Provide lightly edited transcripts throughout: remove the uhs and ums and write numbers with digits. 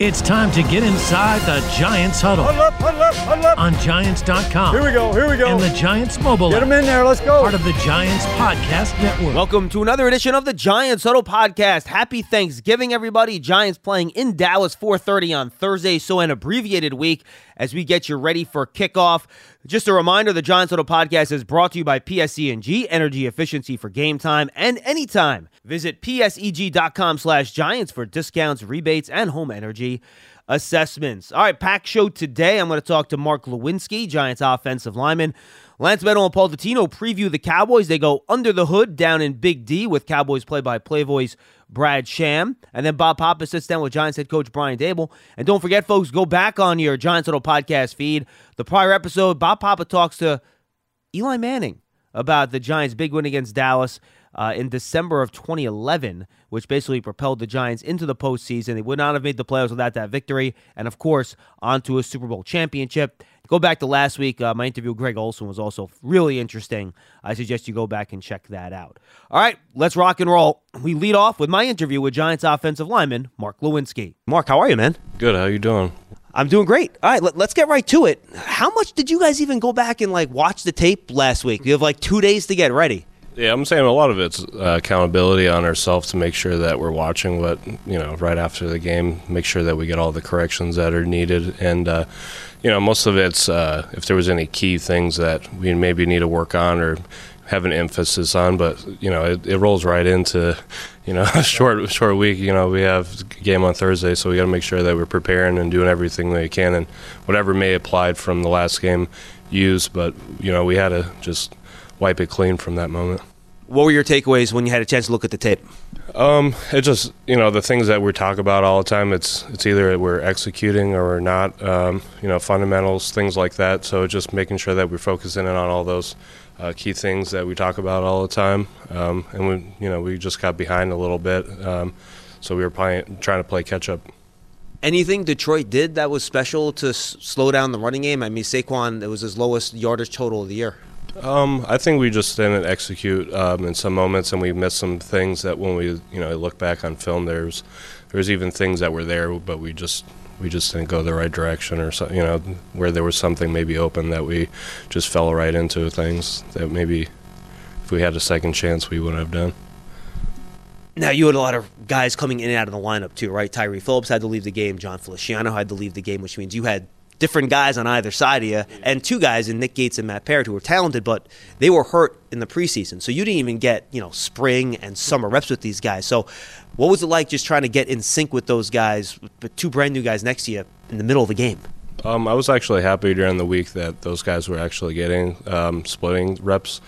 It's time to get inside the Giants huddle. Huddle up. On Giants.com. Here we go. And the Giants mobile app. Get them in there, let's go. Part of the Giants Podcast Network. Welcome to another edition of the Giants Huddle Podcast. Happy Thanksgiving, everybody. Giants playing in Dallas 4:30 on Thursday, so an abbreviated week as we get you ready for kickoff. Just a reminder, the Giants Huddle Podcast is brought to you by PSE&G, energy efficiency for game time and anytime. Visit PSEG.com/Giants for discounts, rebates, and home energy assessments. All right, packed show today. I'm going to talk to Mark Lewinsky, Giants offensive lineman. Lance Meadow and Paul Dottino preview the Cowboys. They go under the hood down in Big D with Cowboys play-by-play voice Brad Sham. And then Bob Papa sits down with Giants head coach Brian Dable. And don't forget, folks, go back on your Giants Little Podcast feed. The prior episode, Bob Papa talks to Eli Manning about the Giants' big win against Dallas in December of 2011, which basically propelled the Giants into the postseason. They would not have made the playoffs without that victory, and of course, onto a Super Bowl championship. Go back to last week. My interview with Greg Olson was also really interesting. I suggest you go back and check that out. All right, let's rock and roll. We lead off with my interview with Giants offensive lineman Mark Lewinsky. Mark, how are you, man? Good. How you doing? I'm doing great. All right, let's get right to it. How much did you guys even go back and watch the tape last week? You have 2 days to get ready. Yeah, I'm saying a lot of it's accountability on ourselves to make sure that we're watching what, right after the game, make sure that we get all the corrections that are needed. And, most of it's if there was any key things that we maybe need to work on or have an emphasis on. But, it rolls right into, a short week. We have a game on Thursday, so we got to make sure that we're preparing and doing everything that we can. And whatever may applied from the last game, use. But, we had to just wipe it clean from that moment. What were your takeaways when you had a chance to look at the tape? It just, the things that we talk about all the time, it's either we're executing or we're not, fundamentals, things like that. So just making sure that we're focusing in on all those key things that we talk about all the time. And we just got behind a little bit. So we were trying to play catch up. Anything Detroit did that was special to slow down the running game? I mean, Saquon, it was his lowest yardage total of the year. I think we just didn't execute in some moments, and we missed some things that when we, look back on film, there was even things that were there, but we just didn't go the right direction or something, where there was something maybe open that we just fell right into things that maybe if we had a second chance we wouldn't have done. Now, you had a lot of guys coming in and out of the lineup too, right? Tyree Phillips had to leave the game. John Feliciano had to leave the game, which means you had different guys on either side of you, and two guys in Nick Gates and Matt Parrott who were talented, but they were hurt in the preseason. So you didn't even get, spring and summer reps with these guys. So what was it like just trying to get in sync with those guys, but two brand new guys next to you in the middle of the game? I was actually happy during the week that those guys were actually getting splitting reps.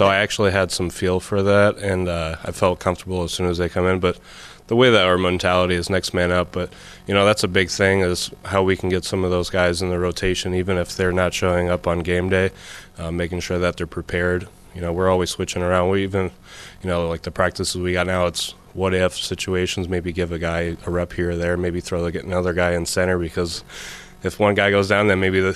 I actually had some feel for that, and I felt comfortable as soon as they come in. But the way that our mentality is next man up, but, that's a big thing is how we can get some of those guys in the rotation, even if they're not showing up on game day, making sure that they're prepared. We're always switching around. We even, the practices we got now, it's what-if situations, maybe give a guy a rep here or there, maybe throw another guy in center because if one guy goes down, then maybe,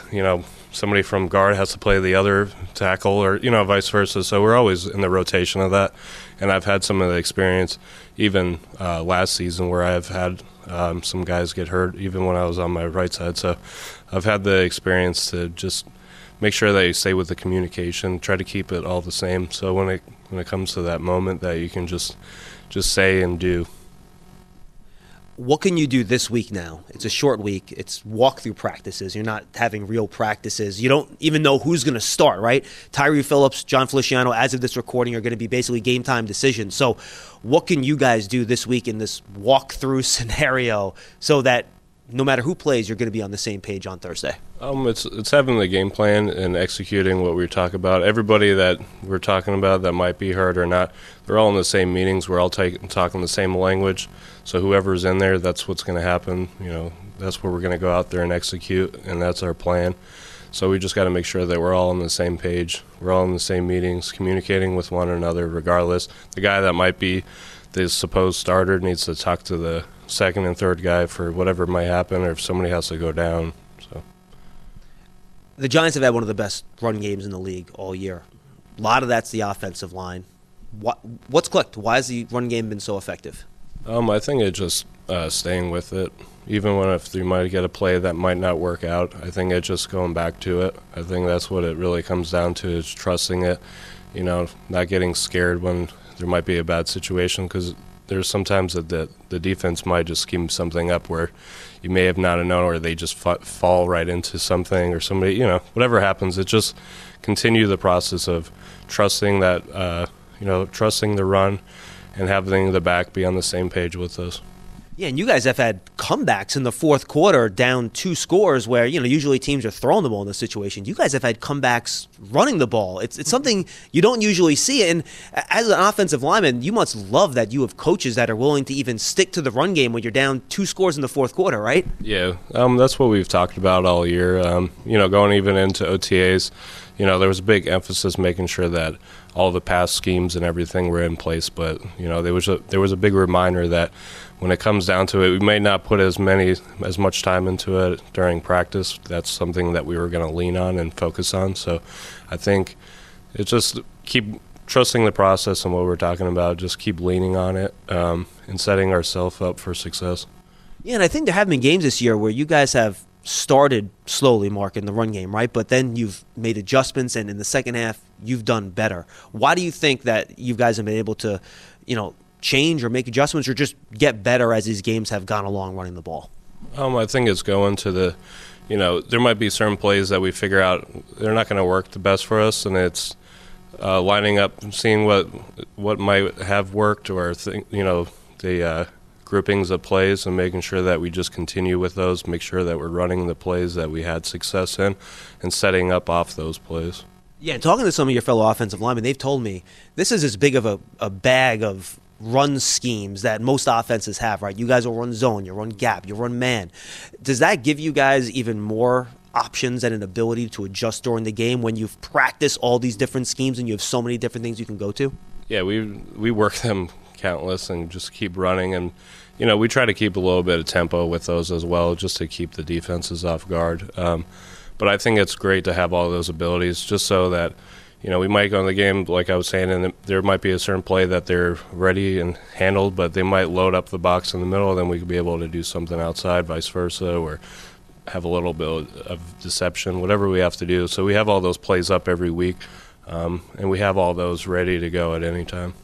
somebody from guard has to play the other tackle or, vice versa. So we're always in the rotation of that. And I've had some of the experience even last season where I've had some guys get hurt even when I was on my right side. So I've had the experience to just make sure that you stay with the communication, try to keep it all the same. So when it comes to that moment that you can just say and do. what can you do this week now? It's a short week. It's walkthrough practices. You're not having real practices. You don't even know who's going to start, right? Tyree Phillips, John Feliciano, as of this recording, are going to be basically game time decisions. So what can you guys do this week in this walkthrough scenario so that no matter who plays, you're going to be on the same page on Thursday? It's having the game plan and executing what we talk about. Everybody that we're talking about that might be hurt or not, they're all in the same meetings. We're all talking the same language. So whoever's in there, that's what's going to happen. You know, that's where we're going to go out there and execute, and that's our plan. So we just got to make sure that we're all on the same page. We're all in the same meetings, communicating with one another regardless. The guy that might be the supposed starter needs to talk to the second and third guy for whatever might happen, or if somebody has to go down. So the Giants have had one of the best run games in the league all year. A lot of that's the offensive line. What's clicked? Why has the run game been so effective? I think it's just staying with it. Even when if you might get a play that might not work out, I think it's just going back to it. I think that's what it really comes down to, is trusting it, you know, not getting scared when there might be a bad situation, because there's sometimes that the defense might just scheme something up where you may have not known, or they just fall right into something, or somebody, you know, whatever happens. It just continue the process of trusting that, trusting the run and having the back be on the same page with us. Yeah, and you guys have had comebacks in the fourth quarter down 2 scores where, you know, usually teams are throwing the ball in those situations. You guys have had comebacks running the ball. It's something you don't usually see. And as an offensive lineman, you must love that you have coaches that are willing to even stick to the run game when you're down 2 scores in the fourth quarter, right? Yeah, that's what we've talked about all year. Going even into OTAs, you know, there was a big emphasis making sure that all the pass schemes and everything were in place. But, you know, there was a big reminder that when it comes down to it, we may not put as much time into it during practice. That's something that we were going to lean on and focus on. So I think it's just keep trusting the process and what we're talking about, just keep leaning on it and setting ourselves up for success. Yeah, and I think there have been games this year where you guys have started slowly, Mark, in the run game, right? But then you've made adjustments, and in the second half, you've done better. Why do you think that you guys have been able to, you know, change or make adjustments or just get better as these games have gone along running the ball? I think it's going to the, you know, there might be certain plays that we figure out they're not going to work the best for us, and it's lining up, seeing what might have worked, or the groupings of plays, and making sure that we just continue with those, make sure that we're running the plays that we had success in and setting up off those plays. Yeah, and talking to some of your fellow offensive linemen, they've told me this is as big of a bag of run schemes that most offenses have, right? You guys will run zone, you run gap, you run man. Does that give you guys even more options and an ability to adjust during the game when you've practiced all these different schemes and you have so many different things you can go to? Yeah, we work them countless and just keep running, and you know, we try to keep a little bit of tempo with those as well, just to keep the defenses off guard. But I think it's great to have all those abilities, just so that, you know, we might go in the game, like I was saying, and there might be a certain play that they're ready and handled, but they might load up the box in the middle, and then we could be able to do something outside, vice versa, or have a little bit of deception, whatever we have to do. So we have all those plays up every week, and we have all those ready to go at any time.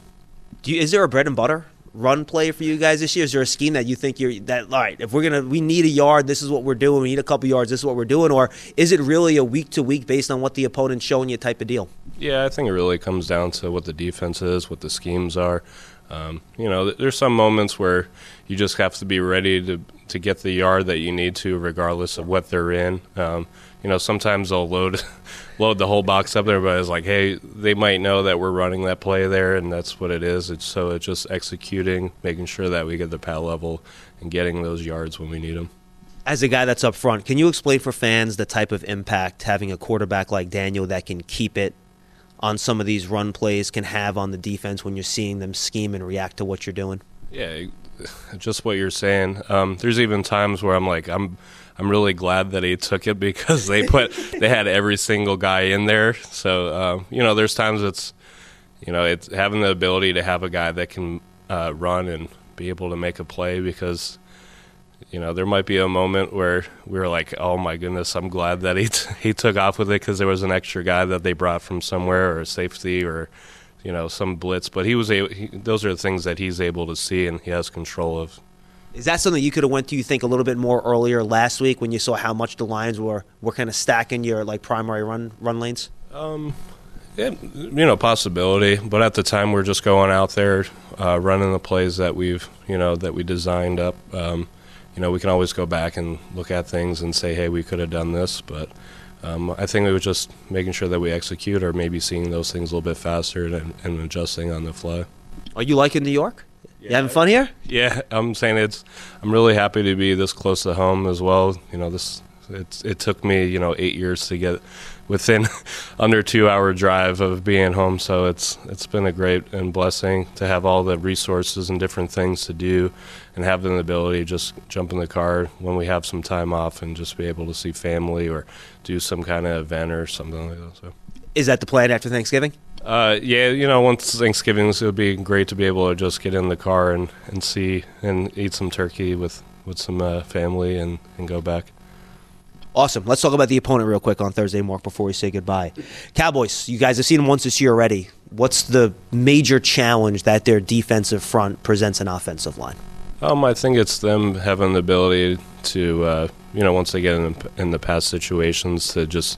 Is there a bread and butter run play for you guys this year? Is there a scheme that you think all right, if we need a yard, this is what we're doing, we need a couple yards, this is what we're doing, or is it really a week-to-week based on what the opponent's showing you type of deal? Yeah, I think it really comes down to what the defense is, what the schemes are. There's some moments where you just have to be ready to get the yard that you need to, regardless of what they're in. Sometimes they'll load the whole box up there, but it's like, hey, they might know that we're running that play there, and that's what it is. So it's just executing, making sure that we get the pad level and getting those yards when we need them. As a guy that's up front, can you explain for fans the type of impact having a quarterback like Daniel that can keep it on some of these run plays can have on the defense when you're seeing them scheme and react to what you're doing? Yeah, just what you're saying. There's even times where I'm like, I'm really glad that he took it, because they had every single guy in there. So, there's times it's having the ability to have a guy that can run and be able to make a play, because, you know, there might be a moment where we were like, oh, my goodness, I'm glad that he took off with it, because there was an extra guy that they brought from somewhere, or a safety, or, you know, some blitz. But those are the things that he's able to see and he has control of. Is that something you could have went to, you think, a little bit more earlier last week when you saw how much the Lions were kind of stacking your like primary run lanes? Possibility. But at the time, we're just going out there running the plays that we designed up. We can always go back and look at things and say, hey, we could have done this. But I think we were just making sure that we execute, or maybe seeing those things a little bit faster and adjusting on the fly. Are you liking New York? You having fun here? Yeah, I'm saying I'm really happy to be this close to home as well. It took me 8 years to get within under 2 hour drive of being home. So it's been a great and blessing to have all the resources and different things to do, and have the ability to just jump in the car when we have some time off and just be able to see family or do some kind of event or something like that. So, is that the plan after Thanksgiving? Once Thanksgiving, it would be great to be able to just get in the car and see and eat some turkey with some family and go back. Awesome. Let's talk about the opponent real quick on Thursday, Mark, before we say goodbye. Cowboys, you guys have seen them once this year already. What's the major challenge that their defensive front presents an offensive line? I think it's them having the ability to, once they get in the pass situations, to just,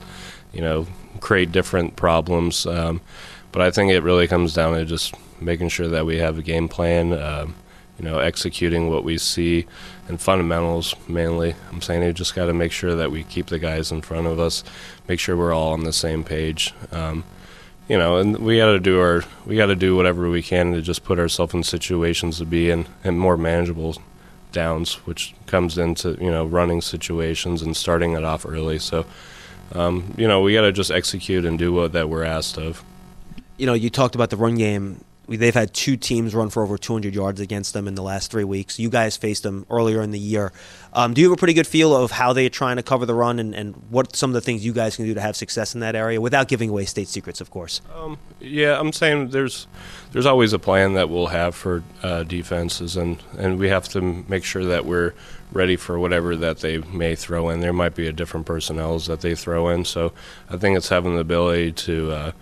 create different problems. But I think it really comes down to just making sure that we have a game plan, executing what we see, and fundamentals mainly. I'm saying we just got to make sure that we keep the guys in front of us, make sure we're all on the same page. And we got to do whatever we can to just put ourselves in situations to be in and more manageable downs, which comes into running situations and starting it off early. So we got to just execute and do what that we're asked of. You talked about the run game. They've had two teams run for over 200 yards against them in the last 3 weeks. You guys faced them earlier in the year. Do you have a pretty good feel of how they're trying to cover the run and what some of the things you guys can do to have success in that area without giving away state secrets, of course? I'm saying there's always a plan that we'll have for defenses, and we have to make sure that we're ready for whatever that they may throw in. There might be a different personnels that they throw in. So I think it's having the ability to,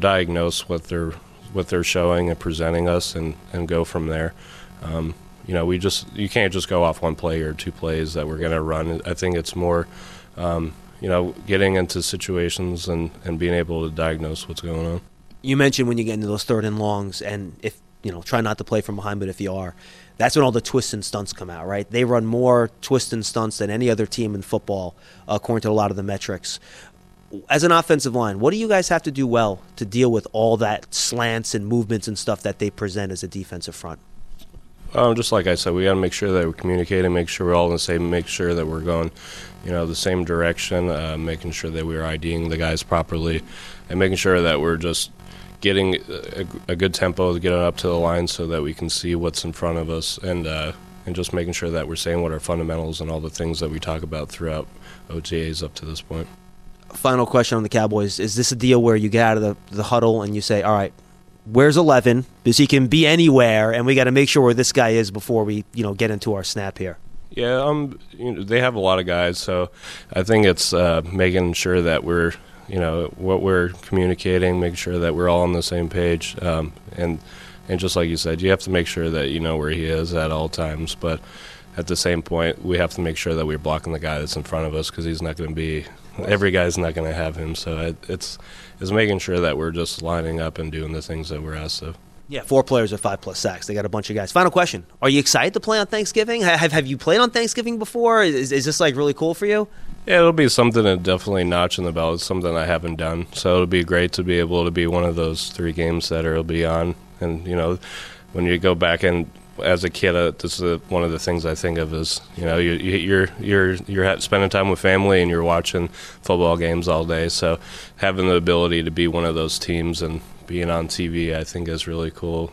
diagnose what they're showing and presenting us and go from there. You can't just go off one play or two plays that we're going to run. I think it's more, getting into situations and being able to diagnose what's going on. You mentioned when you get into those third and longs, and if, try not to play from behind, but if you are, that's when all the twists and stunts come out, right? They run more twists and stunts than any other team in football, according to a lot of the metrics. As an offensive line, what do you guys have to do well to deal with all that slants and movements and stuff that they present as a defensive front? Just like I said, we got to make sure that we're communicating, make sure we're all in the same, make sure that we're going, the same direction, making sure that we're IDing the guys properly, and making sure that we're just getting a good tempo to get it up to the line so that we can see what's in front of us, and just making sure that we're saying what our fundamentals and all the things that we talk about throughout OTAs up to this point. Final question on the Cowboys. Is this a deal where you get out of the huddle and you say, all right, where's 11? Because he can be anywhere, and we got to make sure where this guy is before we, get into our snap here. Yeah, they have a lot of guys, so I think it's making sure that we're, what we're communicating, making sure that we're all on the same page. And just like you said, you have to make sure that you know where he is at all times. But at the same point, we have to make sure that we're blocking the guy that's in front of us, because he's not going to be – every guy's not going to have him, so it's making sure that we're just lining up and doing the things that we're asked of. Yeah, 4 players are 5+ sacks. They got a bunch of guys. Final question: are you excited to play on Thanksgiving? Have you played on Thanksgiving before? Is this like really cool for you? Yeah, it'll be something to definitely notch in the belt. It's something I haven't done, so it'll be great to be able to be one of those 3 games that it'll be on. And when you go back and. As a kid, this is one of the things I think of is, you're spending time with family and you're watching football games all day. So having the ability to be one of those teams and being on TV, I think is really cool.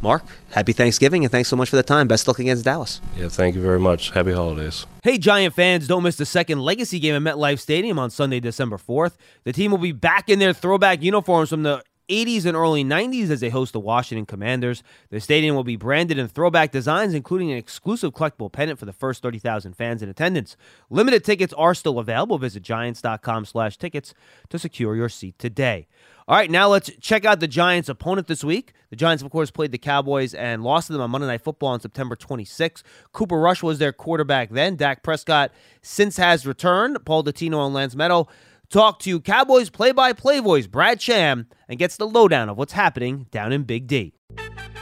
Mark, happy Thanksgiving, and thanks so much for the time. Best luck against Dallas. Yeah, thank you very much. Happy holidays. Hey, Giant fans, don't miss the second legacy game at MetLife Stadium on Sunday, December 4th. The team will be back in their throwback uniforms from the 80s and early 90s as they host the Washington Commanders. The stadium will be branded in throwback designs, including an exclusive collectible pennant for the first 30,000 fans in attendance. Limited tickets are still available. Visit Giants.com/tickets to secure your seat today. All right, now let's check out the Giants' opponent this week. The Giants, of course, played the Cowboys and lost to them on Monday Night Football on September 26th. Cooper Rush was their quarterback then. Dak Prescott since has returned. Paul Dottino and Lance Meadow talk to Cowboys play-by-play voice Brad Sham and gets the lowdown of what's happening down in Big D.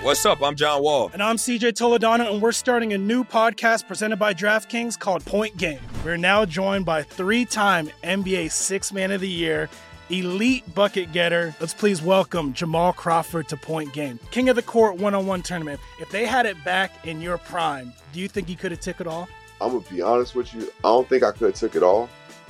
What's up? I'm John Wall. And I'm CJ Toledano, and we're starting a new podcast presented by DraftKings called Point Game. We're now joined by three-time NBA Sixth Man of the Year, elite bucket getter. Let's please welcome Jamal Crawford to Point Game. King of the Court one-on-one tournament. If they had it back in your prime, do you think he could have took it all? I'm going to be honest with you. I don't think I could have took it all,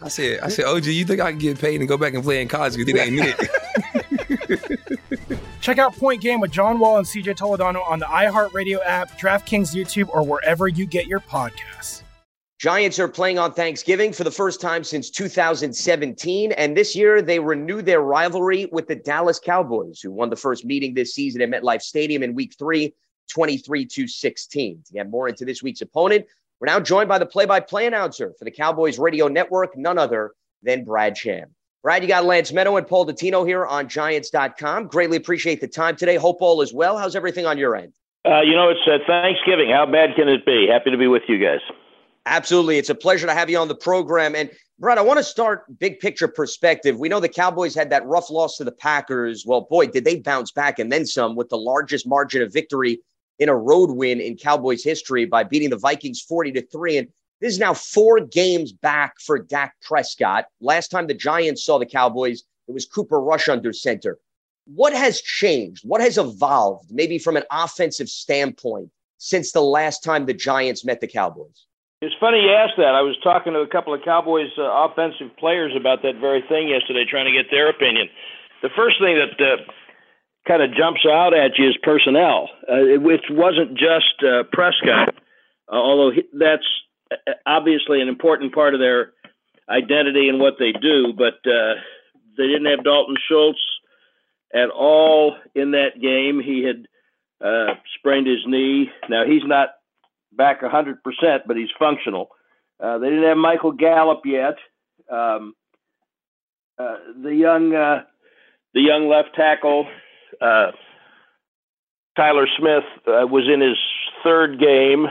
I said, OG, you think I can get paid and go back and play in college because it ain't it? Check out Point Game with John Wall and CJ Toledano on the iHeartRadio app, DraftKings YouTube, or wherever you get your podcasts. Giants are playing on Thanksgiving for the first time since 2017, and this year they renew their rivalry with the Dallas Cowboys, who won the first meeting this season at MetLife Stadium in Week 3, 23-16. To get more into this week's opponent, we're now joined by the play-by-play announcer for the Cowboys Radio Network, none other than Brad Sham. Brad, you got Lance Meadow and Paul Dottino here on Giants.com. Greatly appreciate the time today. Hope all is well. How's everything on your end? It's Thanksgiving. How bad can it be? Happy to be with you guys. Absolutely. It's a pleasure to have you on the program. And, Brad, I want to start big-picture perspective. We know the Cowboys had that rough loss to the Packers. Well, boy, did they bounce back and then some with the largest margin of victory in a road win in Cowboys history by beating the Vikings 40-3. And this is now 4 games back for Dak Prescott. Last time the Giants saw the Cowboys, it was Cooper Rush under center. What has changed? What has evolved, maybe from an offensive standpoint, since the last time the Giants met the Cowboys? It's funny you asked that. I was talking to a couple of Cowboys offensive players about that very thing yesterday, trying to get their opinion. The first thing that kind of jumps out at you is personnel. It wasn't just Prescott, although that's obviously an important part of their identity and what they do, but they didn't have Dalton Schultz at all in that game. He had sprained his knee. Now, he's not back 100%, but he's functional. They didn't have Michael Gallup yet. The young left tackle, Tyler Smith, was in his third game.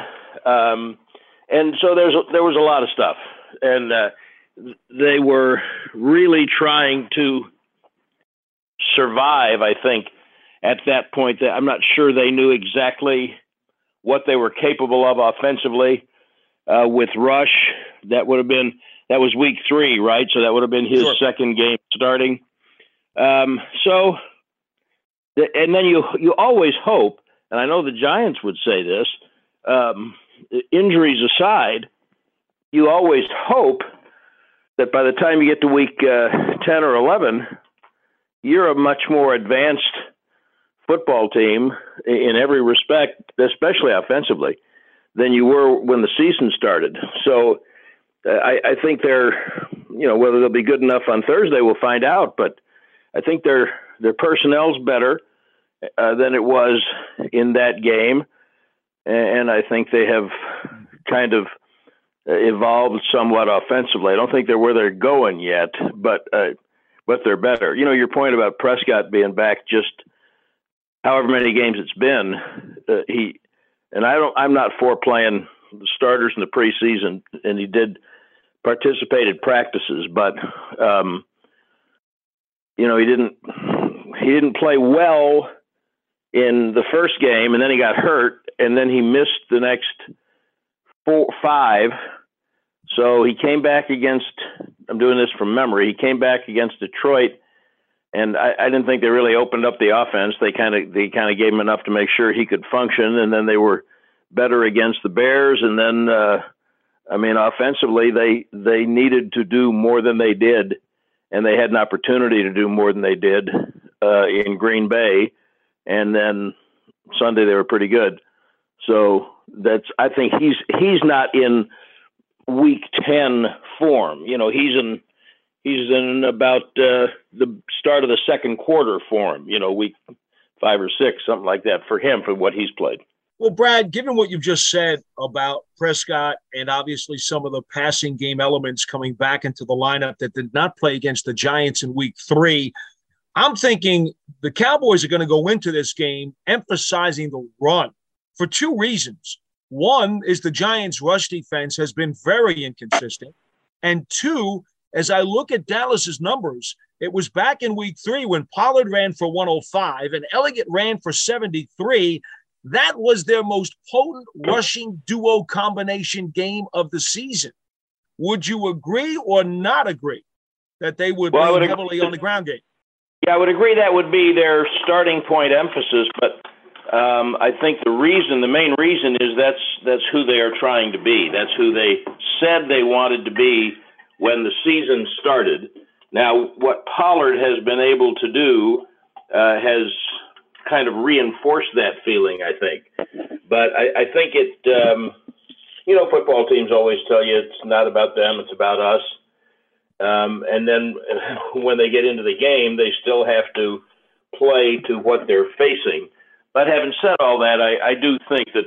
And so there was a lot of stuff. And they were really trying to survive, I think, at that point. I'm not sure they knew exactly what they were capable of offensively with Rush. That was Week 3, right? So that would have been his second game starting. And then you always hope, and I know the Giants would say this, injuries aside, you always hope that by the time you get to week 10 or 11, you're a much more advanced football team in every respect, especially offensively, than you were when the season started. So I think they're, whether they'll be good enough on Thursday, we'll find out. But I think their personnel's better than it was in that game. And I think they have kind of evolved somewhat offensively. I don't think they're where they're going yet, but they're better. Your point about Prescott being back just however many games it's been, I'm not for playing the starters in the preseason, and he did participate in practices, but he didn't play well in the first game, and then he got hurt, and then he missed the next 4-5. So he came back against Detroit And I didn't think they really opened up the offense. They kind of gave him enough to make sure he could function. And then they were better against the Bears. And then, offensively, they needed to do more than they did. And they had an opportunity to do more than they did in Green Bay. And then Sunday they were pretty good. So I think he's not in Week 10 form. You know, he's in about the start of the second quarter for him, you know, week 5 or 6, something like that for him, for what he's played. Well, Brad, given what you've just said about Prescott and obviously some of the passing game elements coming back into the lineup that did not play against the Giants in Week 3, I'm thinking the Cowboys are going to go into this game emphasizing the run for two reasons. One is the Giants' rush defense has been very inconsistent. And two, as I look at Dallas's numbers, it was back in Week 3 when Pollard ran for 105 and Elliott ran for 73. That was their most potent rushing duo combination game of the season. Would you agree or not agree that they would lean heavily on the ground game? Yeah, I would agree that would be their starting point emphasis, but I think the main reason is that's who they are trying to be. That's who they said they wanted to be when the season started. Now, what Pollard has been able to do has kind of reinforced that feeling, I think. But I think it, football teams always tell you it's not about them, it's about us. And then when they get into the game, they still have to play to what they're facing. But having said all that, I do think that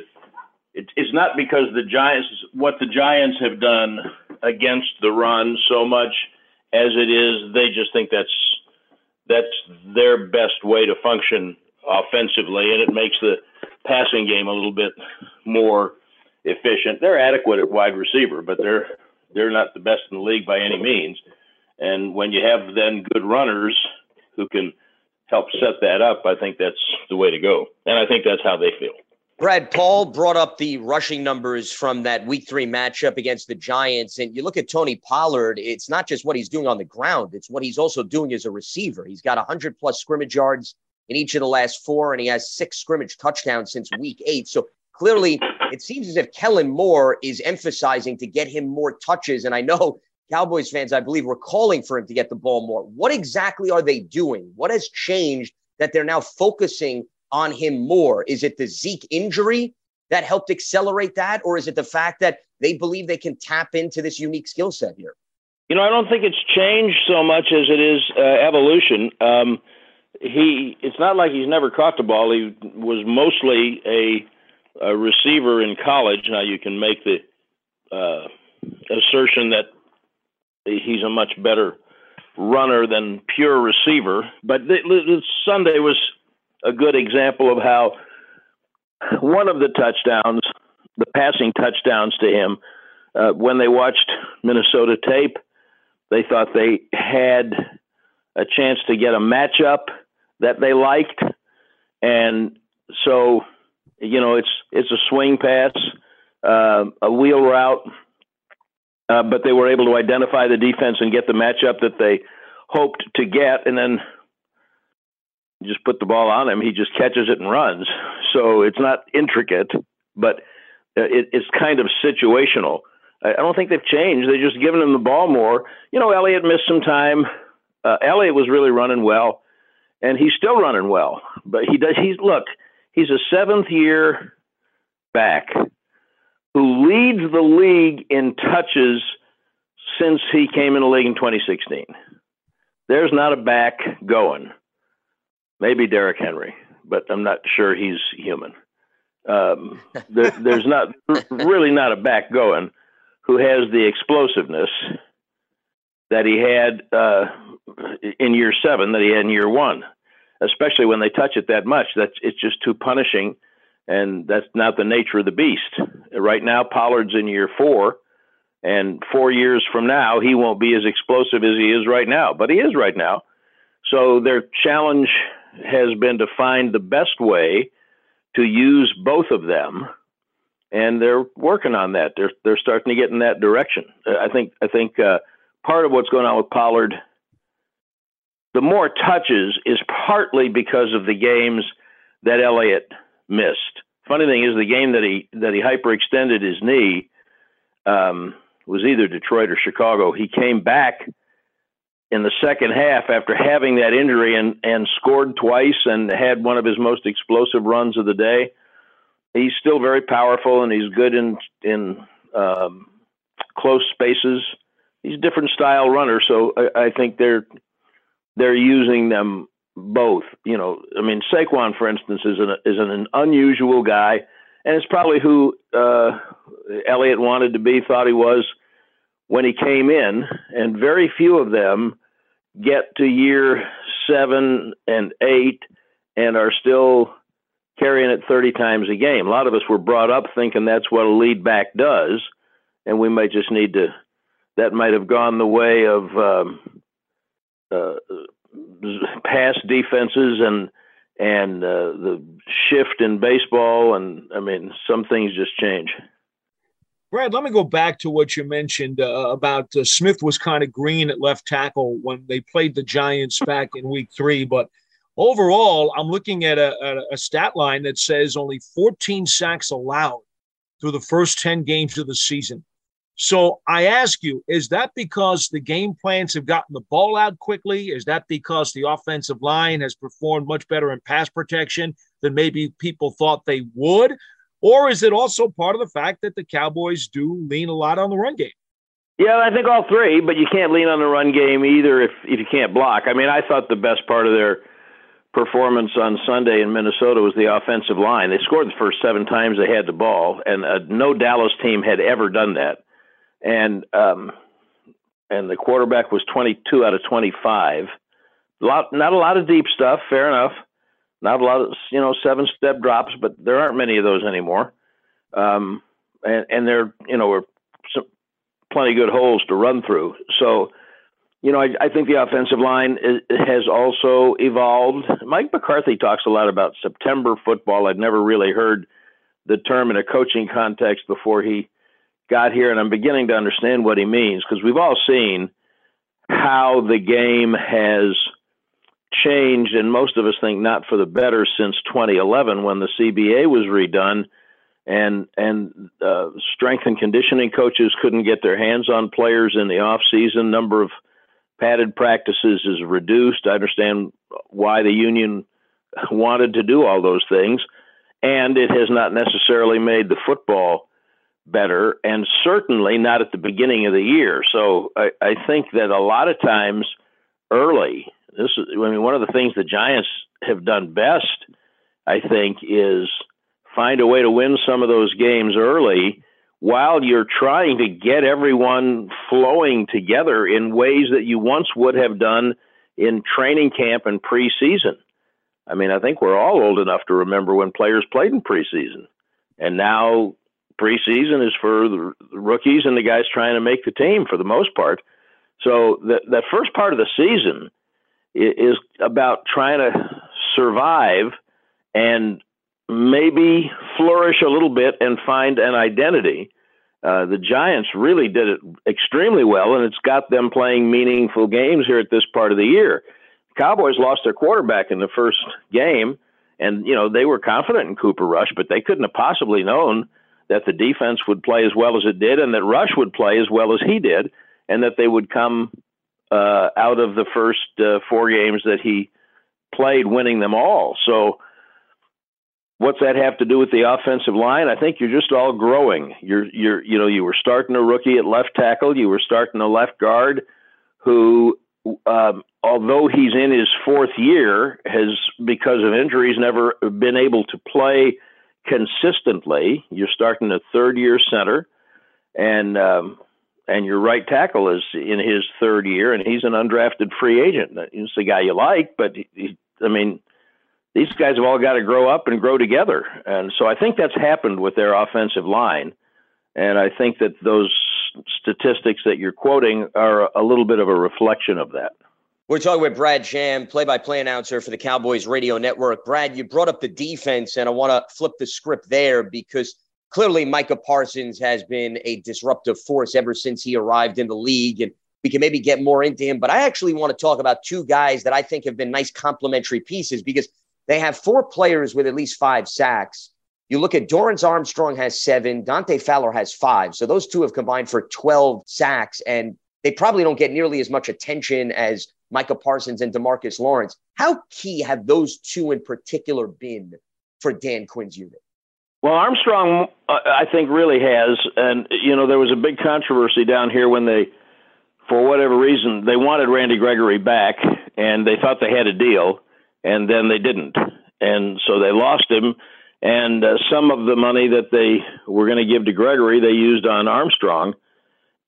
it's not because what the Giants have done against the run so much as it is, they just think that's their best way to function offensively, and it makes the passing game a little bit more efficient. They're adequate at wide receiver, but they're not the best in the league by any means. And when you have then good runners who can help set that up, I think that's the way to go. And I think that's how they feel. Brad, Paul brought up the rushing numbers from that Week 3 matchup against the Giants. And you look at Tony Pollard, it's not just what he's doing on the ground. It's what he's also doing as a receiver. He's got 100-plus scrimmage yards in each of the last 4, and he has 6 scrimmage touchdowns since Week 8. So clearly, it seems as if Kellen Moore is emphasizing to get him more touches. And I know Cowboys fans, I believe, were calling for him to get the ball more. What exactly are they doing? What has changed that they're now focusing on him more? Is it the Zeke injury that helped accelerate that? Or is it the fact that they believe they can tap into this unique skill set here? You know, I don't think it's changed so much as it is evolution. It's not like he's never caught the ball. He was mostly a receiver in college. Now you can make the assertion that he's a much better runner than pure receiver. But Sunday was a good example of how one of the touchdowns, the passing touchdowns to him, when they watched Minnesota tape, they thought they had a chance to get a matchup that they liked. And so, you know, it's a swing pass, a wheel route, but they were able to identify the defense and get the matchup that they hoped to get, and then just put the ball on him. He just catches it and runs. So it's not intricate, but it's kind of situational. I don't think they've changed. They've just given him the ball more. You know, Elliott missed some time. Elliott was really running well, and he's still running well. But he's a seventh-year back who leads the league in touches since he came in the league in 2016. There's not a back going. Maybe Derrick Henry, but I'm not sure he's human. There's not a back going who has the explosiveness that he had in year 7 that he had in year 1, especially when they touch it that much. It's just too punishing. And that's not the nature of the beast. Right now, Pollard's in year 4, and 4 years from now, he won't be as explosive as he is right now, but he is right now. So their challenge has been to find the best way to use both of them, and they're working on that. They're starting to get in that direction. I think part of what's going on with Pollard the more touches is partly because of the games that Elliott missed. Funny thing is, the game that he hyperextended his knee was either Detroit or Chicago. He came back in the second half after having that injury and scored twice and had one of his most explosive runs of the day. He's still very powerful, and he's good in close spaces. He's a different style runner, so I think they're using them both. You know, I mean, Saquon, for instance, is an unusual guy, and it's probably who Elliott wanted to be, thought he was when he came in, and very few of them get to year 7 and 8 and are still carrying it 30 times a game. A lot of us were brought up thinking that's what a lead back does, and we might just need to, that might have gone the way of pass defenses and the shift in baseball. And I mean, some things just change. Brad, let me go back to what you mentioned about Smith was kind of green at left tackle when they played the Giants back in week 3, but overall, I'm looking at a stat line that says only 14 sacks allowed through the first 10 games of the season. So I ask you, is that because the game plans have gotten the ball out quickly? Is that because the offensive line has performed much better in pass protection than maybe people thought they would? Or is it also part of the fact that the Cowboys do lean a lot on the run game? Yeah, I think all three, but you can't lean on the run game either if you can't block. I mean, I thought the best part of their performance on Sunday in Minnesota was the offensive line. They scored the first 7 times they had the ball, and no Dallas team had ever done that. And the quarterback was 22 out of 25. Not a lot of deep stuff, fair enough. Not a lot of 7-step drops, but there aren't many of those anymore. And there were some, plenty good holes to run through. So, I think the offensive line has also evolved. Mike McCarthy talks a lot about September football. I'd never really heard the term in a coaching context before he got here, and I'm beginning to understand what he means, because we've all seen how the game has changed, and most of us think not for the better, since 2011 when the CBA was redone and strength and conditioning coaches couldn't get their hands on players in the offseason. Number of padded practices is reduced. I understand why the union wanted to do all those things, and it has not necessarily made the football better, and certainly not at the beginning of the year. So I think that a lot of times early, one of the things the Giants have done best, I think, is find a way to win some of those games early, while you're trying to get everyone flowing together in ways that you once would have done in training camp and preseason. I mean, I think we're all old enough to remember when players played in preseason. And now preseason is for the rookies and the guys trying to make the team for the most part. So that first part of the season is about trying to survive and maybe flourish a little bit and find an identity. The Giants really did it extremely well, and it's got them playing meaningful games here at this part of the year. The Cowboys lost their quarterback in the first game, and they were confident in Cooper Rush, but they couldn't have possibly known that the defense would play as well as it did, and that Rush would play as well as he did, and that they would come out of the first 4 games that he played winning them all. So what's that have to do with the offensive line? I think you're just all growing. You were starting a rookie at left tackle. You were starting a left guard who, although he's in his 4th year, has, because of injuries, never been able to play consistently. You're starting a 3rd-year center, and your right tackle is in his 3rd year, and he's an undrafted free agent. He's the guy you like, but these guys have all got to grow up and grow together. And so I think that's happened with their offensive line. And I think that those statistics that you're quoting are a little bit of a reflection of that. We're talking with Brad Sham, play-by-play announcer for the Cowboys Radio Network. Brad, you brought up the defense, and I want to flip the script there, because clearly Micah Parsons has been a disruptive force ever since he arrived in the league. And We can maybe get more into him. But I actually want to talk about two guys that I think have been nice complementary pieces because they have four players with at least 5 sacks. You look at Dorrance Armstrong has 7. Dante Fowler has 5. So those two have combined for 12 sacks. And they probably don't get nearly as much attention as Micah Parsons and DeMarcus Lawrence. How key have those two in particular been for Dan Quinn's unit? Well, Armstrong, I think, really has. And, you know, there was a big controversy down here when they, for whatever reason, they wanted Randy Gregory back and they thought they had a deal and then they didn't. And so they lost him. And some of the money that they were going to give to Gregory, they used on Armstrong.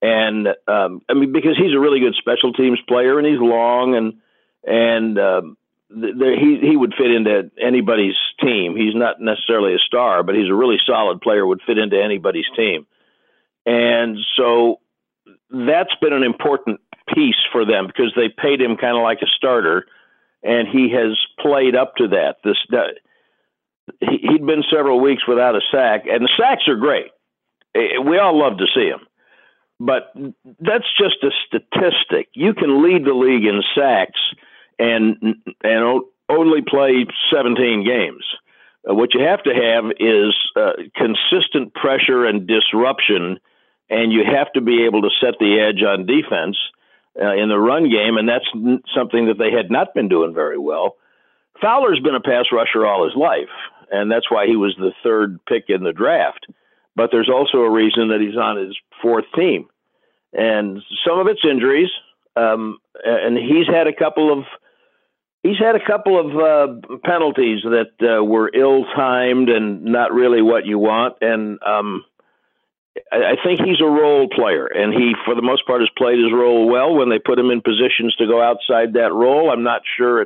And I mean, because he's a really good special teams player and he's long and he would fit into anybody's team. He's not necessarily a star, but he's a really solid player, would fit into anybody's team. And so that's been an important piece for them because they paid him kind of like a starter and he has played up to that. He'd been several weeks without a sack, and the sacks are great. We all love to see him. But that's just a statistic. You can lead the league in sacks and only play 17 games. What you have to have is consistent pressure and disruption, and you have to be able to set the edge on defense in the run game, and that's something that they had not been doing very well. Fowler's been a pass rusher all his life, and that's why he was the 3rd pick in the draft. But there's also a reason that he's on his 4th team. And some of it's injuries. And he's had a couple of penalties that were ill-timed and not really what you want. And I think he's a role player. And he, for the most part, has played his role well when they put him in positions to go outside that role. I'm not sure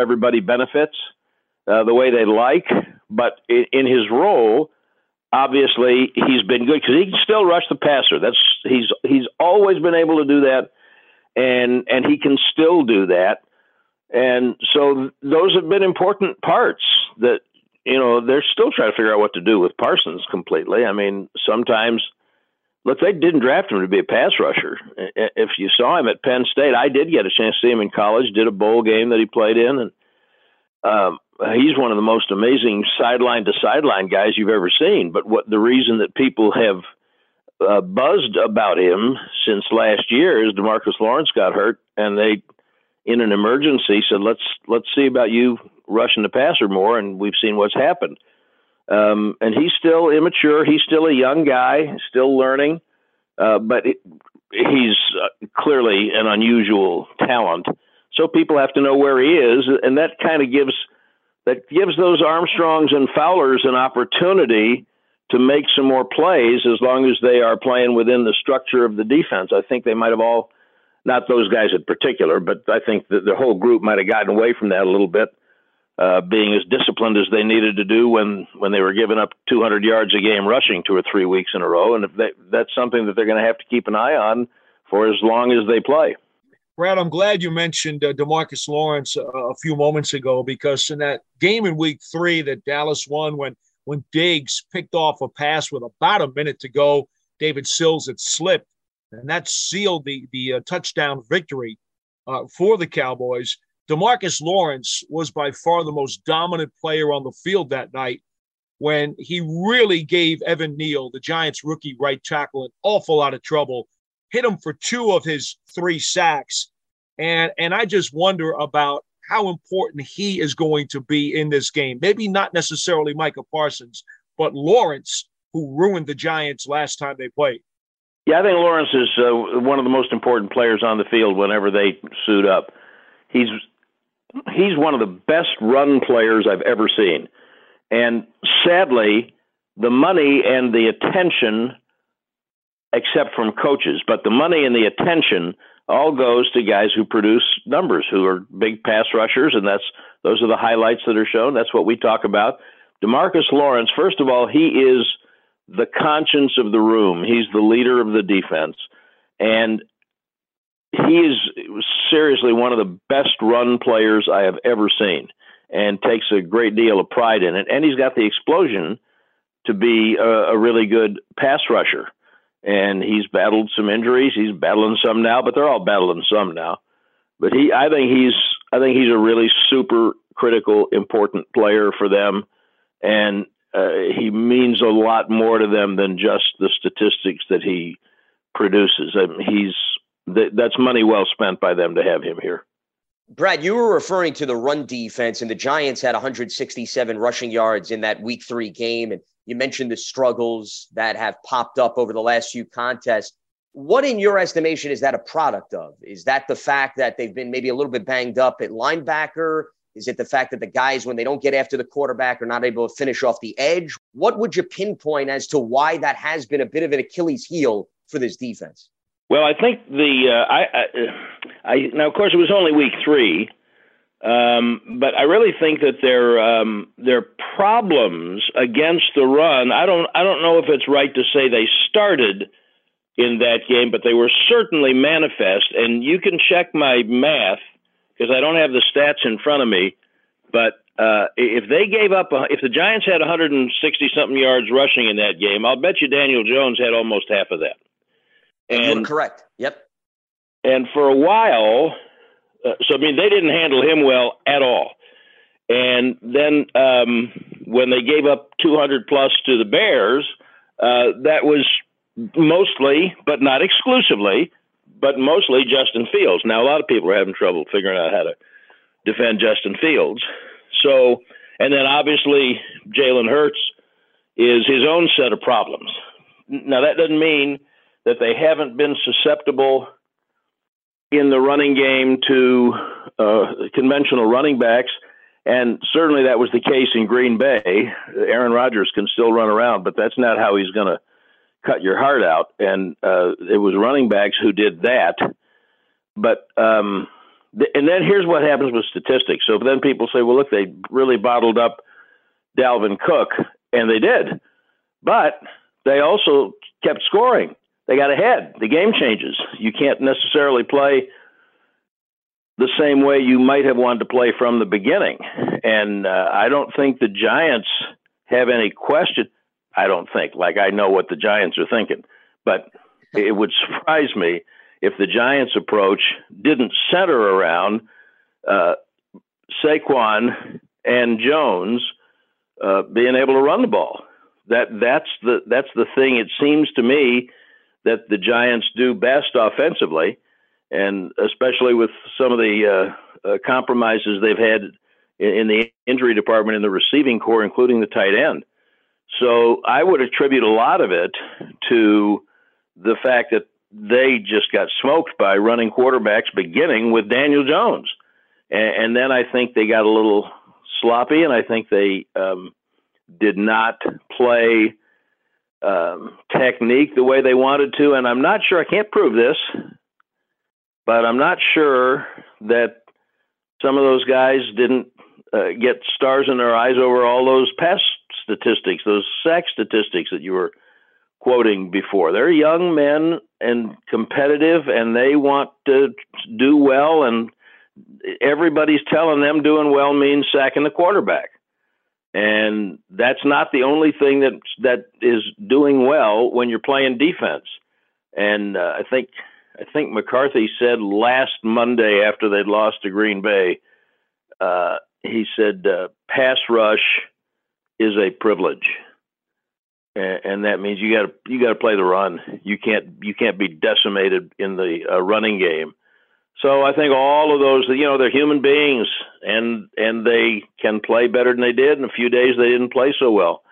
everybody benefits the way they like. But in his role, obviously, he's been good because he can still rush the passer. He's always been able to do that, and he can still do that. And so those have been important parts that, you know, they're still trying to figure out what to do with Parsons completely. I mean, sometimes, look, they didn't draft him to be a pass rusher. If you saw him at Penn State, I did get a chance to see him in college, did a bowl game that he played in, and he's one of the most amazing sideline-to-sideline guys you've ever seen. But what the reason that people have buzzed about him since last year is DeMarcus Lawrence got hurt, and they, in an emergency, said, let's see about you rushing the passer more, and we've seen what's happened. And he's still immature. He's still a young guy, still learning. But he's clearly an unusual talent. So people have to know where he is, and that kind of gives those Armstrongs and Fowlers an opportunity to make some more plays as long as they are playing within the structure of the defense. I think they might have all, not those guys in particular, but I think that the whole group might have gotten away from that a little bit, being as disciplined as they needed to do when they were giving up 200 yards a game rushing 2 or 3 weeks in a row. And if that's something that they're going to have to keep an eye on for as long as they play. Brad, I'm glad you mentioned DeMarcus Lawrence a few moments ago, because in that game in week 3 that Dallas won when Diggs picked off a pass with about a minute to go, David Sills had slipped, and that sealed the touchdown victory for the Cowboys. DeMarcus Lawrence was by far the most dominant player on the field that night when he really gave Evan Neal, the Giants' rookie right tackle, an awful lot of trouble. Hit him for 2 of his 3 sacks. And I just wonder about how important he is going to be in this game. Maybe not necessarily Micah Parsons, but Lawrence, who ruined the Giants last time they played. Yeah, I think Lawrence is one of the most important players on the field whenever they suit up. He's one of the best run players I've ever seen. And sadly, the money and the attention – except from coaches, but the money and the attention all goes to guys who produce numbers, who are big pass rushers, and those are the highlights that are shown. That's what we talk about. DeMarcus Lawrence, first of all, he is the conscience of the room. He's the leader of the defense, and he is seriously one of the best run players I have ever seen and takes a great deal of pride in it, and he's got the explosion to be a really good pass rusher. and he's battled some injuries. He's battling some now, but they're all battling some now. But I think he's a really super critical, important player for them, and he means a lot more to them than just the statistics that he produces. I mean, that's money well spent by them to have him here. Brad, you were referring to the run defense, and the Giants had 167 rushing yards in that Week 3 game, and you mentioned the struggles that have popped up over the last few contests. What, in your estimation, is that a product of? Is that the fact that they've been maybe a little bit banged up at linebacker? Is it the fact that the guys, when they don't get after the quarterback, are not able to finish off the edge? What would you pinpoint as to why that has been a bit of an Achilles heel for this defense? Well, I think now, of course, it was only Week 3, but I really think that their problems against the run, I don't know if it's right to say they started in that game, but they were certainly manifest. And you can check my math because I don't have the stats in front of me. But if the Giants had 160-something yards rushing in that game, I'll bet you Daniel Jones had almost half of that. And correct. Yep. And for a while, they didn't handle him well at all. And then when they gave up 200+ to the Bears, that was mostly, but not exclusively, but mostly Justin Fields. Now, a lot of people are having trouble figuring out how to defend Justin Fields. So, and then obviously Jalen Hurts is his own set of problems. Now, that doesn't mean that they haven't been susceptible in the running game to conventional running backs. And certainly that was the case in Green Bay. Aaron Rodgers can still run around, but that's not how he's going to cut your heart out. And it was running backs who did that. But and then here's what happens with statistics. So then people say, well, look, they really bottled up Dalvin Cook, and they did. But they also kept scoring. They got ahead. The game changes. You can't necessarily play the same way you might have wanted to play from the beginning. And I don't think the Giants have any question. I don't think. Like, I know what the Giants are thinking. But it would surprise me if the Giants' approach didn't center around Saquon and Jones being able to run the ball. That's the thing, it seems to me, that the Giants do best offensively, and especially with some of the compromises they've had in the injury department in the receiving corps, including the tight end. So I would attribute a lot of it to the fact that they just got smoked by running quarterbacks, beginning with Daniel Jones. And then I think they got a little sloppy, and I think they did not play technique the way they wanted to. And I'm not sure, I can't prove this, but I'm not sure that some of those guys didn't get stars in their eyes over all those pass statistics, those sack statistics that you were quoting before. They're young men and competitive, and they want to do well, and everybody's telling them doing well means sacking the quarterback. And that's not the only thing that is doing well when you're playing defense. And I think McCarthy said last Monday after they'd lost to Green Bay, he said pass rush is a privilege, and that means you got to play the run. You can't be decimated in the running game. So I think all of those, they're human beings, and they can play better than they did. In a few days, they didn't play so well.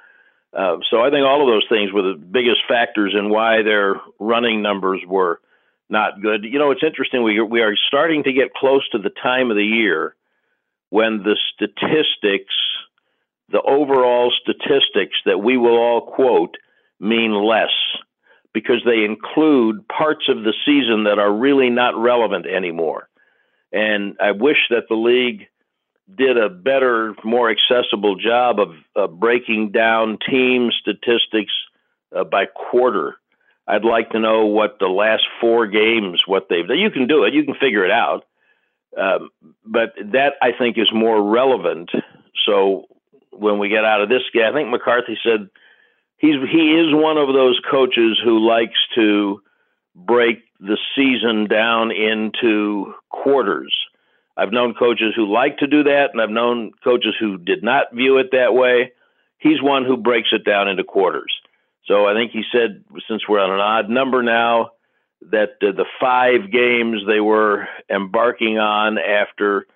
So I think all of those things were the biggest factors in why their running numbers were not good. It's interesting. We are starting to get close to the time of the year when the overall statistics that we will all quote mean less, because they include parts of the season that are really not relevant anymore. And I wish that the league did a better, more accessible job of breaking down team statistics by quarter. I'd like to know what the last 4 games, what they've done. You can do it. You can figure it out. But that, I think, is more relevant. So when we get out of this, I think McCarthy said he is one of those coaches who likes to break the season down into quarters. I've known coaches who like to do that, and I've known coaches who did not view it that way. He's one who breaks it down into quarters. So I think he said, since we're on an odd number now, that the five games they were embarking on after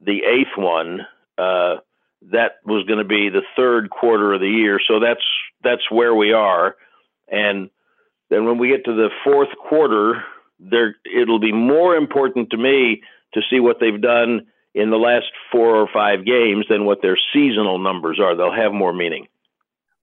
the eighth one, that was going to be the third quarter of the year. So that's where we are. And then when we get to the fourth quarter, it'll be more important to me to see what they've done in the last four or five games than what their seasonal numbers are. They'll have more meaning.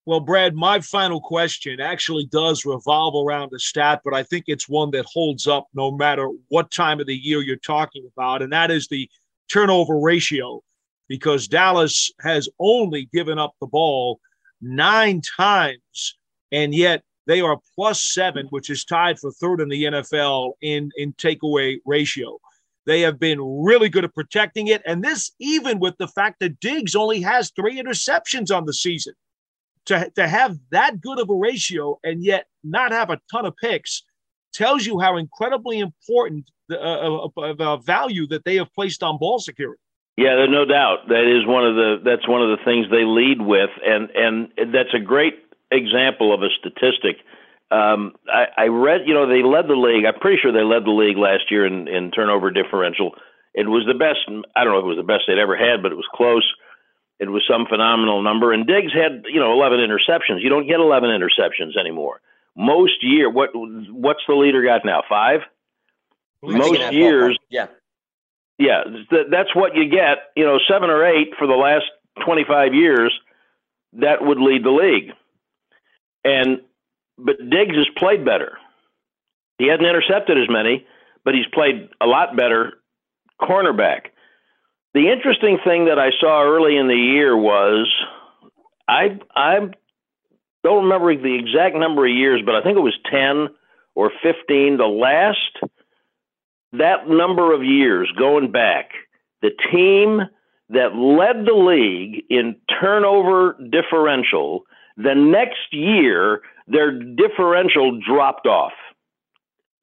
Well, Brad, my final question actually does revolve around a stat, but I think it's one that holds up no matter what time of the year you're talking about, and that is the turnover ratio, because Dallas has only given up the ball 9 times, and yet they are +7, which is tied for third in the NFL in takeaway ratio. They have been really good at protecting it, and this even with the fact that Diggs only has 3 interceptions on the season. To have that good of a ratio and yet not have a ton of picks tells you how incredibly important of value that they have placed on ball security. Yeah, there's no doubt. That's one of the things they lead with, and that's a great example of a statistic. I read, they led the league. I'm pretty sure they led the league last year in turnover differential. It was the best. I don't know if it was the best they'd ever had, but it was close. It was some phenomenal number. And Diggs had, 11 interceptions. You don't get 11 interceptions anymore. Most year, what's the leader got now? 5? Most years. Yeah. Yeah, that's what you get, 7 or 8 for the last 25 years, that would lead the league. But Diggs has played better. He hasn't intercepted as many, but he's played a lot better cornerback. The interesting thing that I saw early in the year was, I don't remember the exact number of years, but I think it was 10 or 15, that number of years going back, the team that led the league in turnover differential, the next year, their differential dropped off.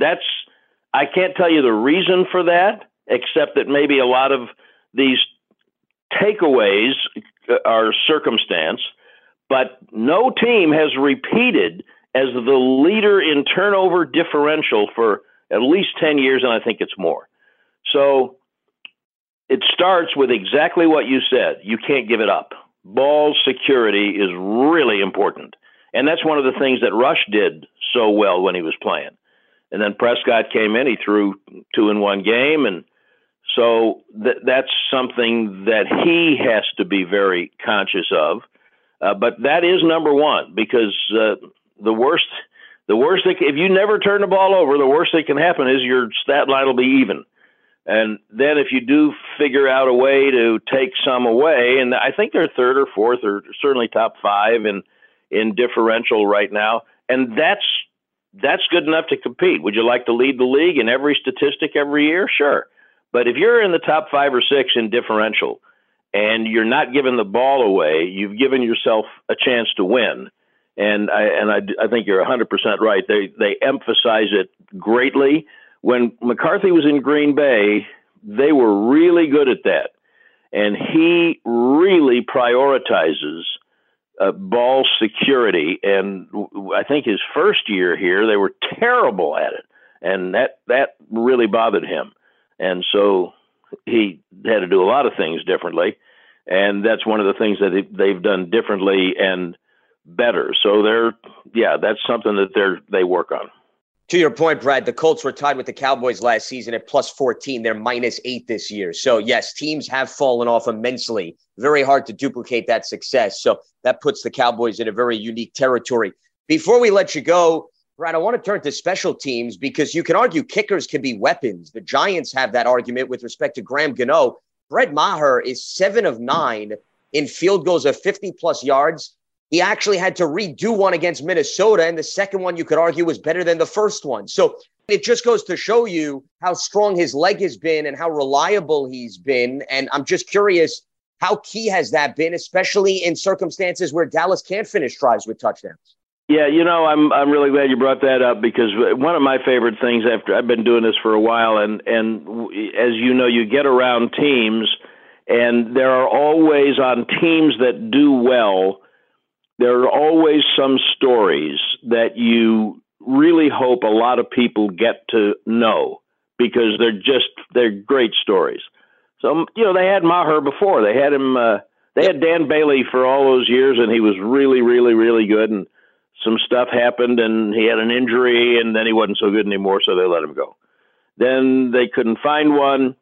I can't tell you the reason for that, except that maybe a lot of these takeaways are circumstance, but no team has repeated as the leader in turnover differential for at least 10 years, and I think it's more. So it starts with exactly what you said. You can't give it up. Ball security is really important. And that's one of the things that Rush did so well when he was playing. And then Prescott came in, he threw 2 in one game. And so that's something that he has to be very conscious of. But that is number one, because if you never turn the ball over, the worst that can happen is your stat line will be even. And then if you do figure out a way to take some away, and I think they're third or fourth or certainly top 5 in differential right now, and that's good enough to compete. Would you like to lead the league in every statistic every year? Sure. But if you're in the top 5 or 6 in differential and you're not giving the ball away, you've given yourself a chance to win. And I think you're 100% right. They emphasize it greatly. When McCarthy was in Green Bay, they were really good at that. And he really prioritizes ball security. And I think his first year here, they were terrible at it. And that really bothered him. And so he had to do a lot of things differently. And that's one of the things that they've done differently and better. So that's something that they work on. To your point, Brad, the Colts were tied with the Cowboys last season at +14. They're -8 this year. So yes, teams have fallen off immensely. Very hard to duplicate that success. So that puts the Cowboys in a very unique territory. Before we let you go, Brad, I want to turn to special teams, because you can argue kickers can be weapons. The Giants have that argument with respect to Graham Gano. Brett Maher is 7 of 9 in field goals of 50-plus yards. He actually had to redo one against Minnesota, and the second one, you could argue, was better than the first one. So it just goes to show you how strong his leg has been and how reliable he's been. And I'm just curious, how key has that been, especially in circumstances where Dallas can't finish drives with touchdowns? Yeah, you know, I'm really glad you brought that up, because one of my favorite things, after I've been doing this for a while, and as you know, you get around teams, and there are always, on teams that do well, there are always some stories that you really hope a lot of people get to know, because they're great stories. So, you know, they had Maher before. They had him. They had Dan Bailey for all those years, and he was really, really, really good. And some stuff happened, and he had an injury, and then he wasn't so good anymore, so they let him go. Then they couldn't find one,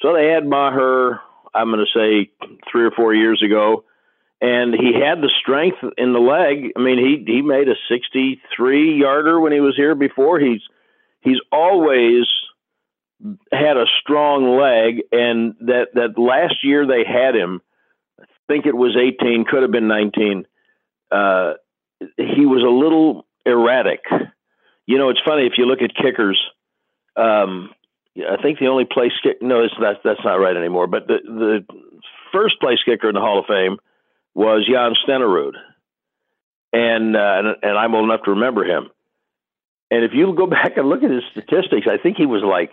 so they had Maher, I'm going to say 3 or 4 years ago, and he had the strength in the leg. I mean, he made a 63-yarder when he was here before. He's always had a strong leg, and that last year they had him, I think it was 18, could have been 19, he was a little erratic. You know, it's funny, if you look at kickers, I think the only place kick, no, that's not right anymore, but the first place kicker in the Hall of Fame was Jan Stenerud, and I'm old enough to remember him. And if you go back and look at his statistics, I think he was like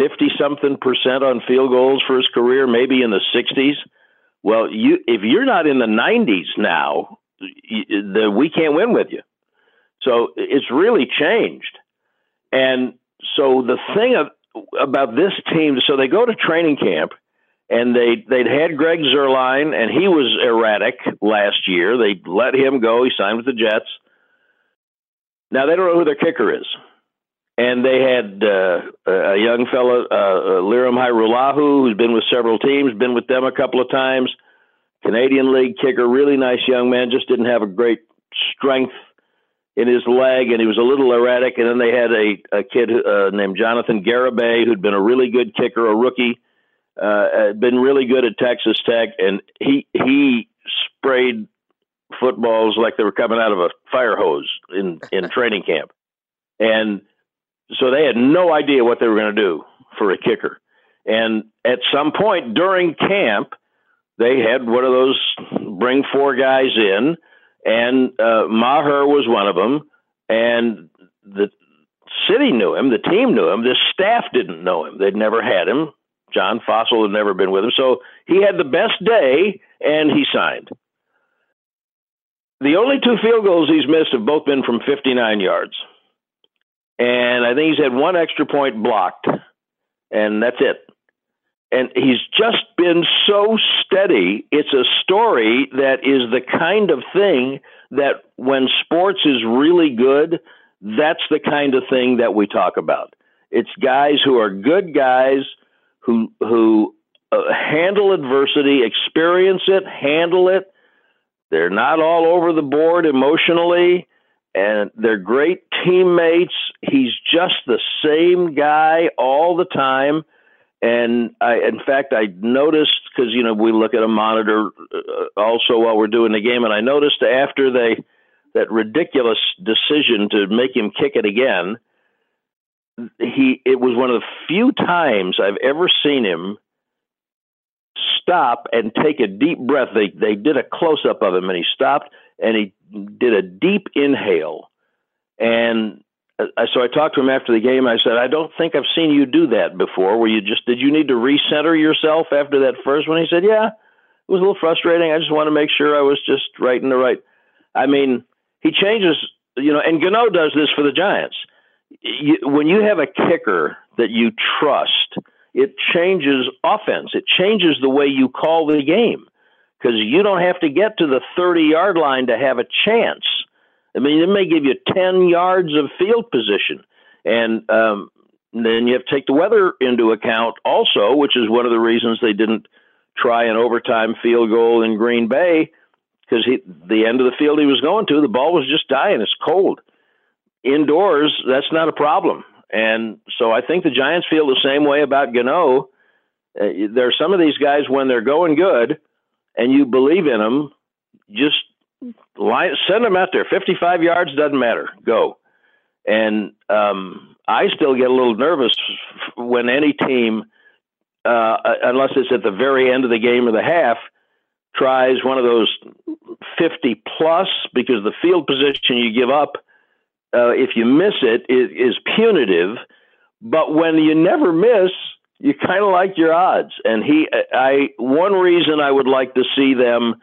50-something% on field goals for his career, maybe in the 60s. Well, if you're not in the 90s now, we can't win with you. So it's really changed. And so the thing about this team, so they go to training camp, and they'd had Greg Zuerlein, and he was erratic last year. They let him go. He signed with the Jets. Now they don't know who their kicker is. And they had a young fellow, Liram Hairulahu, who's been with several teams, been with them a couple of times. Canadian League kicker, really nice young man, just didn't have a great strength in his leg, and he was a little erratic. And then they had a kid named Jonathan Garibay, who'd been a really good kicker, a rookie, had been really good at Texas Tech, and he sprayed footballs like they were coming out of a fire hose in training camp. And so they had no idea what they were going to do for a kicker. And at some point during camp, they had one of those bring four guys in, and Maher was one of them, and the city knew him, the team knew him, the staff didn't know him. They'd never had him. John Fossil had never been with him. So he had the best day, and he signed. The only two field goals he's missed have both been from 59 yards. And I think he's had one extra point blocked, and that's it. And he's just been so steady. It's a story that is the kind of thing that when sports is really good, that's the kind of thing that we talk about. It's guys who are good guys who handle adversity, experience it, handle it. They're not all over the board emotionally, and they're great teammates. He's just the same guy all the time. And I noticed, because, you know, we look at a monitor also while we're doing the game, and I noticed after that ridiculous decision to make him kick it again, it was one of the few times I've ever seen him stop and take a deep breath. They did a close-up of him, and he stopped, and he did a deep inhale. And so I talked to him after the game. I said, I don't think I've seen you do that before. Did you need to recenter yourself after that first one? He said, yeah, it was a little frustrating. I just want to make sure I was just right in the right. I mean, he changes, you know, and Gano does this for the Giants. When you have a kicker that you trust, it changes offense. It changes the way you call the game, because you don't have to get to the 30-yard line to have a chance. I mean, it may give you 10 yards of field position. And then you have to take the weather into account also, which is one of the reasons they didn't try an overtime field goal in Green Bay, because the end of the field he was going to, the ball was just dying. It's cold. Indoors, that's not a problem. And so I think the Giants feel the same way about Gano. There are some of these guys, when they're going good and you believe in them, just send them out there. 55 yards, doesn't matter. Go. And I still get a little nervous when any team, unless it's at the very end of the game or the half, tries one of those 50 plus, because the field position you give up, if you miss it, is punitive. But when you never miss, you kind of like your odds. And one reason I would like to see them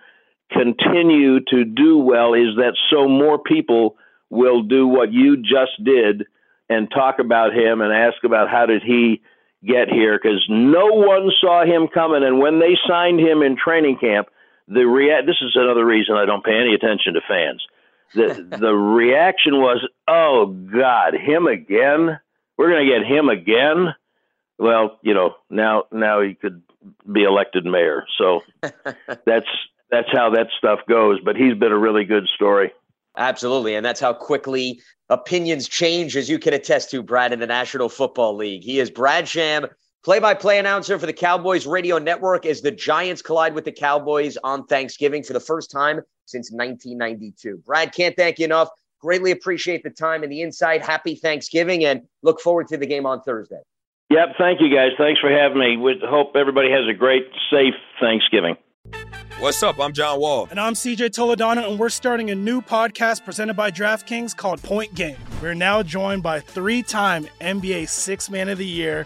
continue to do well is that so more people will do what you just did and talk about him and ask about how did he get here, because no one saw him coming. And when they signed him in training camp, this is another reason I don't pay any attention to fans. The reaction was, oh, God, him again? We're going to get him again? Well, now he could be elected mayor. So that's how that stuff goes. But he's been a really good story. Absolutely. And that's how quickly opinions change, as you can attest to, Brad, in the National Football League. He is Brad Sham, play-by-play announcer for the Cowboys Radio Network, as the Giants collide with the Cowboys on Thanksgiving for the first time since 1992. Brad, can't thank you enough. Greatly appreciate the time and the insight. Happy Thanksgiving, and look forward to the game on Thursday. Yep. Thank you, guys. Thanks for having me. We hope everybody has a great, safe Thanksgiving. What's up? I'm John Wall. And I'm CJ Toledano, and we're starting a new podcast presented by DraftKings called Point Game. We're now joined by three-time NBA Sixth Man of the Year,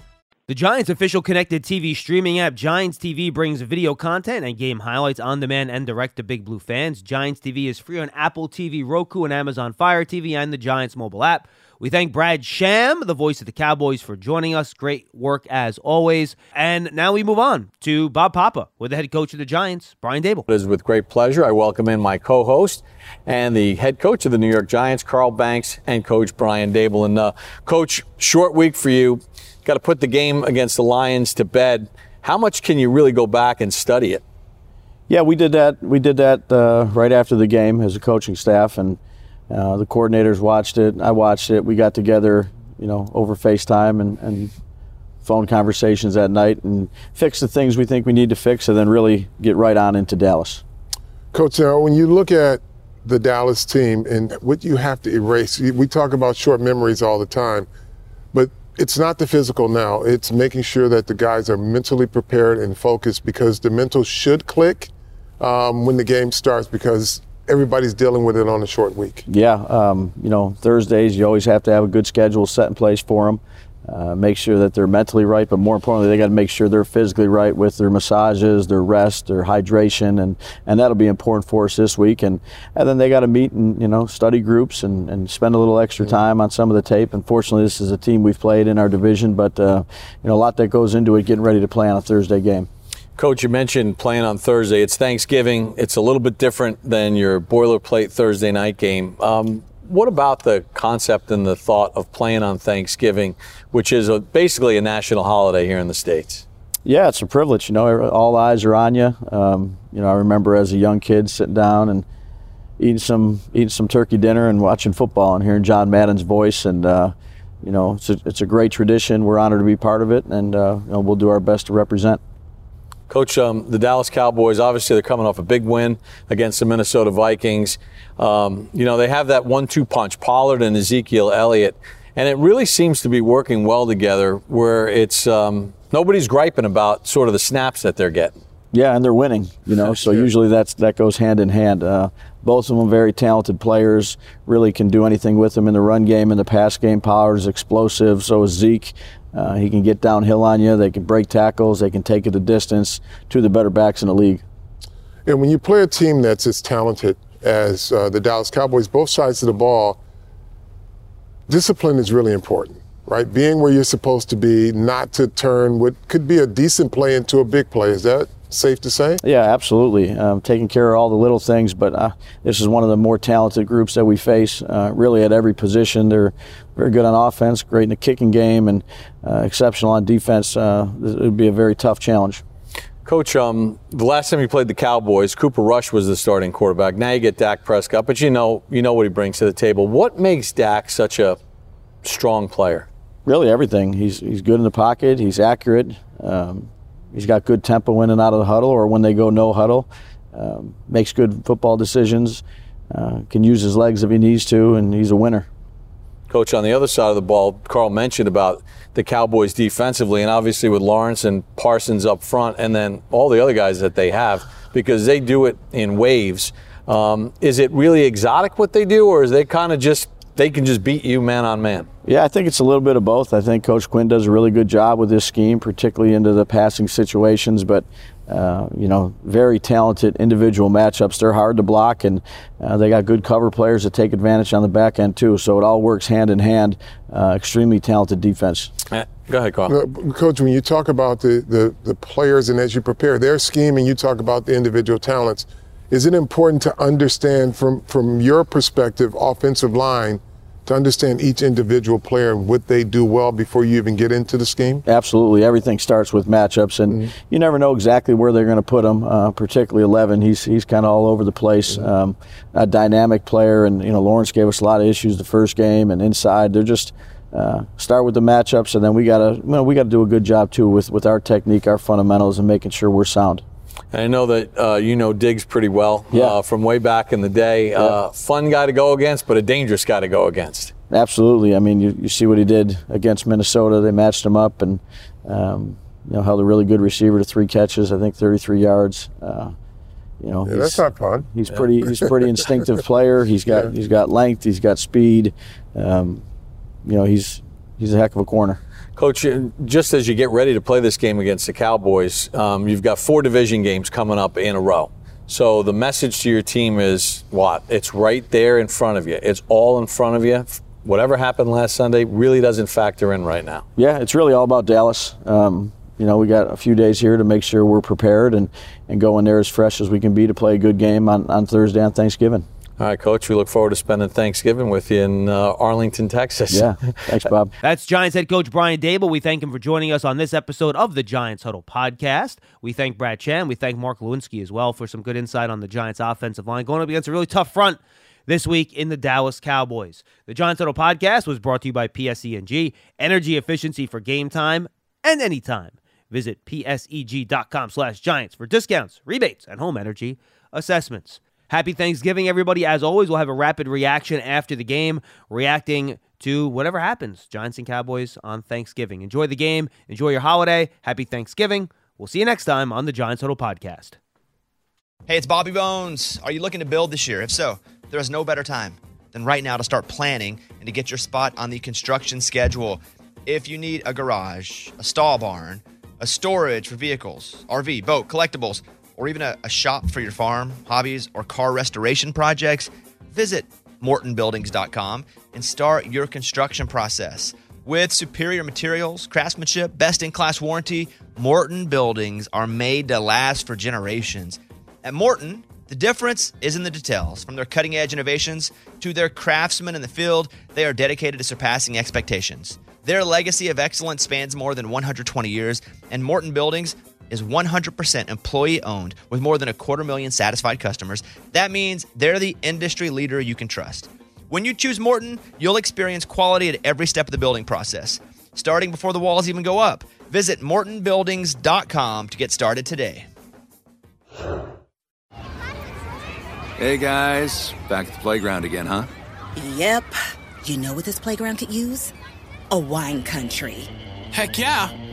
The Giants' official connected TV streaming app, Giants TV, brings video content and game highlights on demand and direct to Big Blue fans. Giants TV is free on Apple TV, Roku, and Amazon Fire TV, and the Giants mobile app. We thank Brad Sham, the voice of the Cowboys, for joining us. Great work as always. And now we move on to Bob Papa with the head coach of the Giants, Brian Dable. It is with great pleasure I welcome in my co-host and the head coach of the New York Giants, Carl Banks, and Coach Brian Dable. And Coach, short week for you. Got to put the game against the Lions to bed. How much can you really go back and study it? Yeah, we did that. We did that right after the game as a coaching staff, and the coordinators watched it. I watched it. We got together, over FaceTime and phone conversations that night and fixed the things we think we need to fix and then really get right on into Dallas. Coach, when you look at the Dallas team and what you have to erase, we talk about short memories all the time, but it's not the physical now. It's making sure that the guys are mentally prepared and focused, because the mental should click when the game starts, because everybody's dealing with it on a short week. Yeah, Thursdays, you always have to have a good schedule set in place for them. Make sure that they're mentally right, but more importantly, they got to make sure they're physically right with their massages, their rest, their hydration, and that'll be important for us this week. And then they got to meet and study groups and spend a little extra time on some of the tape. Unfortunately, this is a team we've played in our division, but a lot that goes into it, getting ready to play on a Thursday game. Coach, you mentioned playing on Thursday. It's Thanksgiving. It's a little bit different than your boilerplate Thursday night game. What about the concept and the thought of playing on Thanksgiving, which is basically a national holiday here in the States? Yeah, it's a privilege. All eyes are on you. I remember as a young kid sitting down and eating some turkey dinner and watching football and hearing John Madden's voice. And, it's a great tradition. We're honored to be part of it, and we'll do our best to represent. Coach, the Dallas Cowboys, obviously they're coming off a big win against the Minnesota Vikings. They have that 1-2 punch, Pollard and Ezekiel Elliott, and it really seems to be working well together, where it's nobody's griping about sort of the snaps that they're getting. Yeah, and they're winning, so sure. Usually that goes hand in hand. Both of them very talented players, really can do anything with them in the run game, in the pass game. Pollard's explosive, so is Zeke. He can get downhill on you. They can break tackles. They can take it the distance. Two of the better backs in the league. And when you play a team that's as talented as the Dallas Cowboys, both sides of the ball, discipline is really important, right? Being where you're supposed to be, not to turn what could be a decent play into a big play. Is that safe to say? Yeah, absolutely. Taking care of all the little things, but this is one of the more talented groups that we face, really at every position. They're very good on offense, great in the kicking game, and exceptional on defense. It would be a very tough challenge. Coach, the last time you played the Cowboys, Cooper Rush was the starting quarterback. Now you get Dak Prescott, but you know what he brings to the table. What makes Dak such a strong player? Really everything. He's good in the pocket. He's accurate. He's got good tempo in and out of the huddle, or when they go no huddle. Makes good football decisions. Can use his legs if he needs to, and he's a winner. Coach, on the other side of the ball, Carl mentioned about the Cowboys defensively, and obviously with Lawrence and Parsons up front, and then all the other guys that they have, because they do it in waves. Is it really exotic what they do, or is they kind of just they can just beat you man on man? Yeah, I think it's a little bit of both. I think Coach Quinn does a really good job with this scheme, particularly into the passing situations, but very talented individual matchups. They're hard to block, and they got good cover players that take advantage on the back end too, so it all works hand in hand. Extremely talented defense. Go ahead, Carl. Coach, when you talk about the players and as you prepare their scheme and you talk about the individual talents, is it important to understand from your perspective, offensive line, to understand each individual player and what they do well before you even get into the scheme? Absolutely. Everything starts with matchups, and you never know exactly where they're going to put him, particularly 11. He's kind of all over the place, a dynamic player, and Lawrence gave us a lot of issues the first game, and inside they're just start with the matchups, and then we got to do a good job too with our technique, our fundamentals, and making sure we're sound. And I know that Diggs pretty well from way back in the day. Fun guy to go against, but a dangerous guy to go against. Absolutely. I mean, you see what he did against Minnesota. They matched him up and held a really good receiver to 3 catches, I think 33 yards. That's not fun. He's pretty instinctive player. He's got length. He's got speed. He's a heck of a corner. Coach, just as you get ready to play this game against the Cowboys, you've got 4 division games coming up in a row. So the message to your team is what? It's right there in front of you. It's all in front of you. Whatever happened last Sunday really doesn't factor in right now. Yeah, it's really all about Dallas. We got a few days here to make sure we're prepared and go in there as fresh as we can be to play a good game on Thursday on Thanksgiving. All right, Coach, we look forward to spending Thanksgiving with you in Arlington, Texas. Yeah, thanks, Bob. That's Giants head coach Brian Dable. We thank him for joining us on this episode of the Giants Huddle podcast. We thank Brad Sham. We thank Mark Lewinsky as well for some good insight on the Giants offensive line going up against a really tough front this week in the Dallas Cowboys. The Giants Huddle podcast was brought to you by PSE&G, energy efficiency for game time and anytime. Visit pseg.com/Giants for discounts, rebates, and home energy assessments. Happy Thanksgiving, everybody. As always, we'll have a rapid reaction after the game, reacting to whatever happens, Giants and Cowboys on Thanksgiving. Enjoy the game. Enjoy your holiday. Happy Thanksgiving. We'll see you next time on the Giants Huddle Podcast. Hey, it's Bobby Bones. Are you looking to build this year? If so, there is no better time than right now to start planning and to get your spot on the construction schedule. If you need a garage, a stall barn, a storage for vehicles, RV, boat, collectibles, or even a shop for your farm, hobbies, or car restoration projects, visit MortonBuildings.com and start your construction process. With superior materials, craftsmanship, best-in-class warranty, Morton Buildings are made to last for generations. At Morton, the difference is in the details. From their cutting-edge innovations to their craftsmen in the field, they are dedicated to surpassing expectations. Their legacy of excellence spans more than 120 years, and Morton Buildings is 100% employee-owned with more than 250,000 satisfied customers. That means they're the industry leader you can trust. When you choose Morton, you'll experience quality at every step of the building process, starting before the walls even go up. Visit MortonBuildings.com to get started today. Hey, guys. Back at the playground again, huh? Yep. You know what this playground could use? A wine country. Heck yeah.